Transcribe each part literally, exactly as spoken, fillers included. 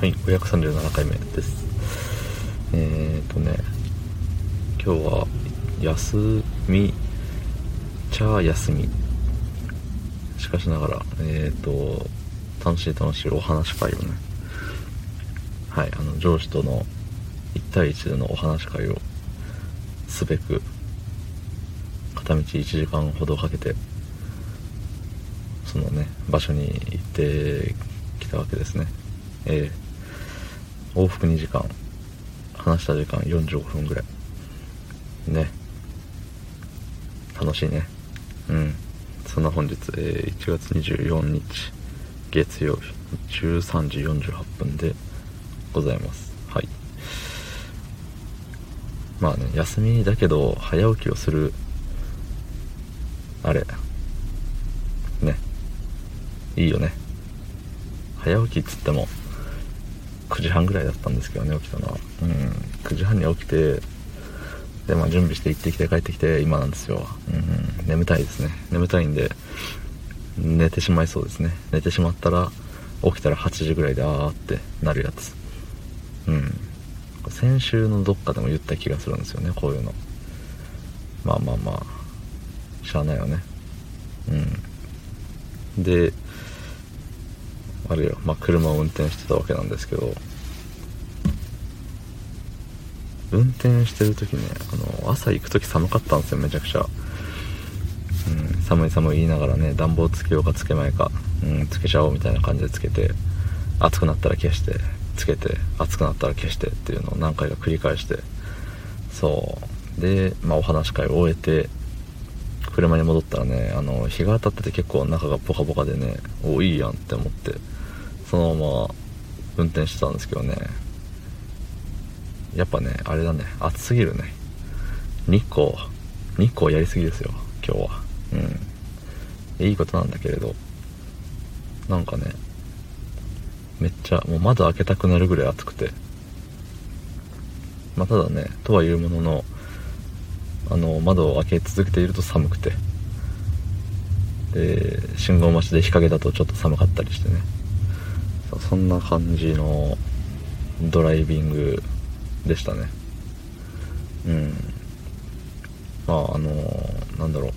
はい、ごひゃくさんじゅうななかいめです。えーとね、今日は休み、ちゃ休み。しかしながら、えーと、楽しい楽しいお話会をね、はい、あの上司とのいちたいいちでのお話会をすべく、片道いちじかんほどかけて、そのね、場所に行ってきたわけですね。えー、往復にじかん、話した時間よんじゅうごふんぐらいね、楽しいね。うんそんな本日、えー、いちがつにじゅうよっか月曜日じゅうさんじよんじゅうはっぷんでございます。はい、まあね、休みだけど早起きをするあれね、いいよね。早起きっつってもくじはんぐらいだったんですけどね、起きたのは、うん、くじはんに起きて、で、まあ、準備して行ってきて帰ってきて今なんですよ、うん、眠たいですね。眠たいんで寝てしまいそうですね。寝てしまったら起きたらはちじぐらいであーってなるやつ、うん、先週のどっかでも言った気がするんですよね、こういうの。まあまあまあしゃあないよね。うんであれよ、まあ、車を運転してたわけなんですけど、運転してるときね、あの朝行くとき寒かったんですよ、めちゃくちゃ、うん、寒い寒い言いながらね、暖房つけようかつけまいか、うん、つけちゃおうみたいな感じでつけて、暑くなったら消してつけて、暑くなったら消してっていうのを何回か繰り返して、そうで、まあ、お話し会を終えて車に戻ったらね、あの日が当たってて結構中がポカポカでね、おいいやんって思ってそのまま運転してたんですけどね、やっぱね、あれだね、暑すぎるね。日光日光やりすぎですよ、今日は。うんいいことなんだけれど、なんかね、めっちゃもう窓開けたくなるぐらい暑くて、まあただね、とはいうものの、あの窓を開け続けていると寒くて、で信号待ちで日陰だとちょっと寒かったりしてね、そんな感じのドライビングでしたね。うんまああのなんだろ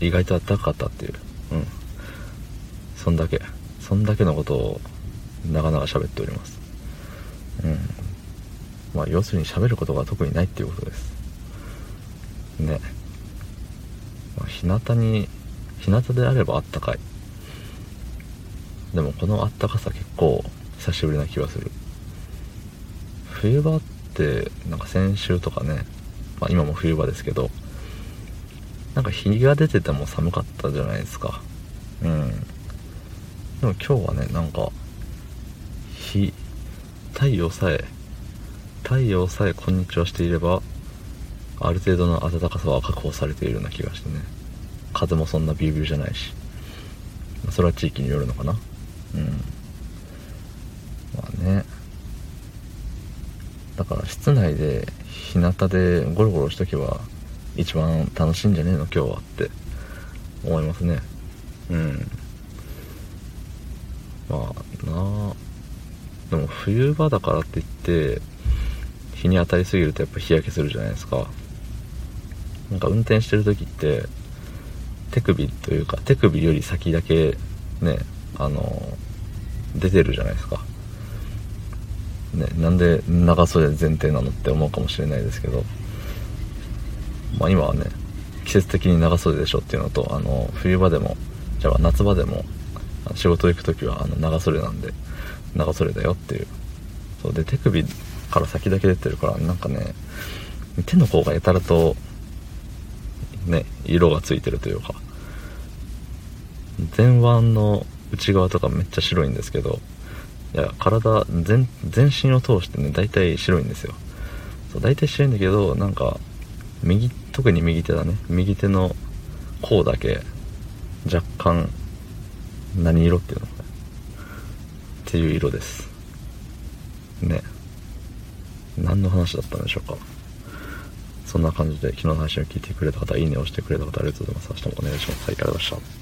う、意外と暖かかったっていう、うんそんだけそんだけのことを長々喋っております。うんまあ要するに喋ることが特にないっていうことですね。まあ、日向に日向であればあったかい。でもこのあったかさ結構久しぶりな気がする。冬場ってなんか先週とかね、まあ今も冬場ですけど、なんか日が出てても寒かったじゃないですか。うん。でも今日はね、なんか日太陽さえ太陽さえこんにちはしていれば、ある程度の暖かさは確保されているような気がしてね。風もそんなビュービューじゃないし、それは地域によるのかな。うんまあね、だから室内で日向でゴロゴロしときは一番楽しいんじゃねえの今日はって思いますね。うんまあなあ、でも冬場だからって言って日に当たりすぎるとやっぱ日焼けするじゃないですか。なんか運転してる時って手首というか手首より先だけね、あの出てるじゃないですか、ね、なんで長袖前提なのって思うかもしれないですけど、まあ今はね季節的に長袖でしょっていうのと、あの冬場でもじゃあ夏場でも仕事行く時はあの長袖なんで長袖だよっていう。そうで手首から先だけ出てるから、なんかね手の甲がやたらとね色がついてるというか、前腕の内側とかめっちゃ白いんですけど、いや体 全, 全身を通してね大体白いんですよ。そう大体白いんだけど、なんか右特に右手だね、右手の甲だけ若干何色っていうのかっていう色ですね。何の話だったんでしょうか。そんな感じで昨日の配信を聞いてくれた方、いいねを押してくれた方、ありがとうございます。明日もお願いします。はい、ありがとうございました。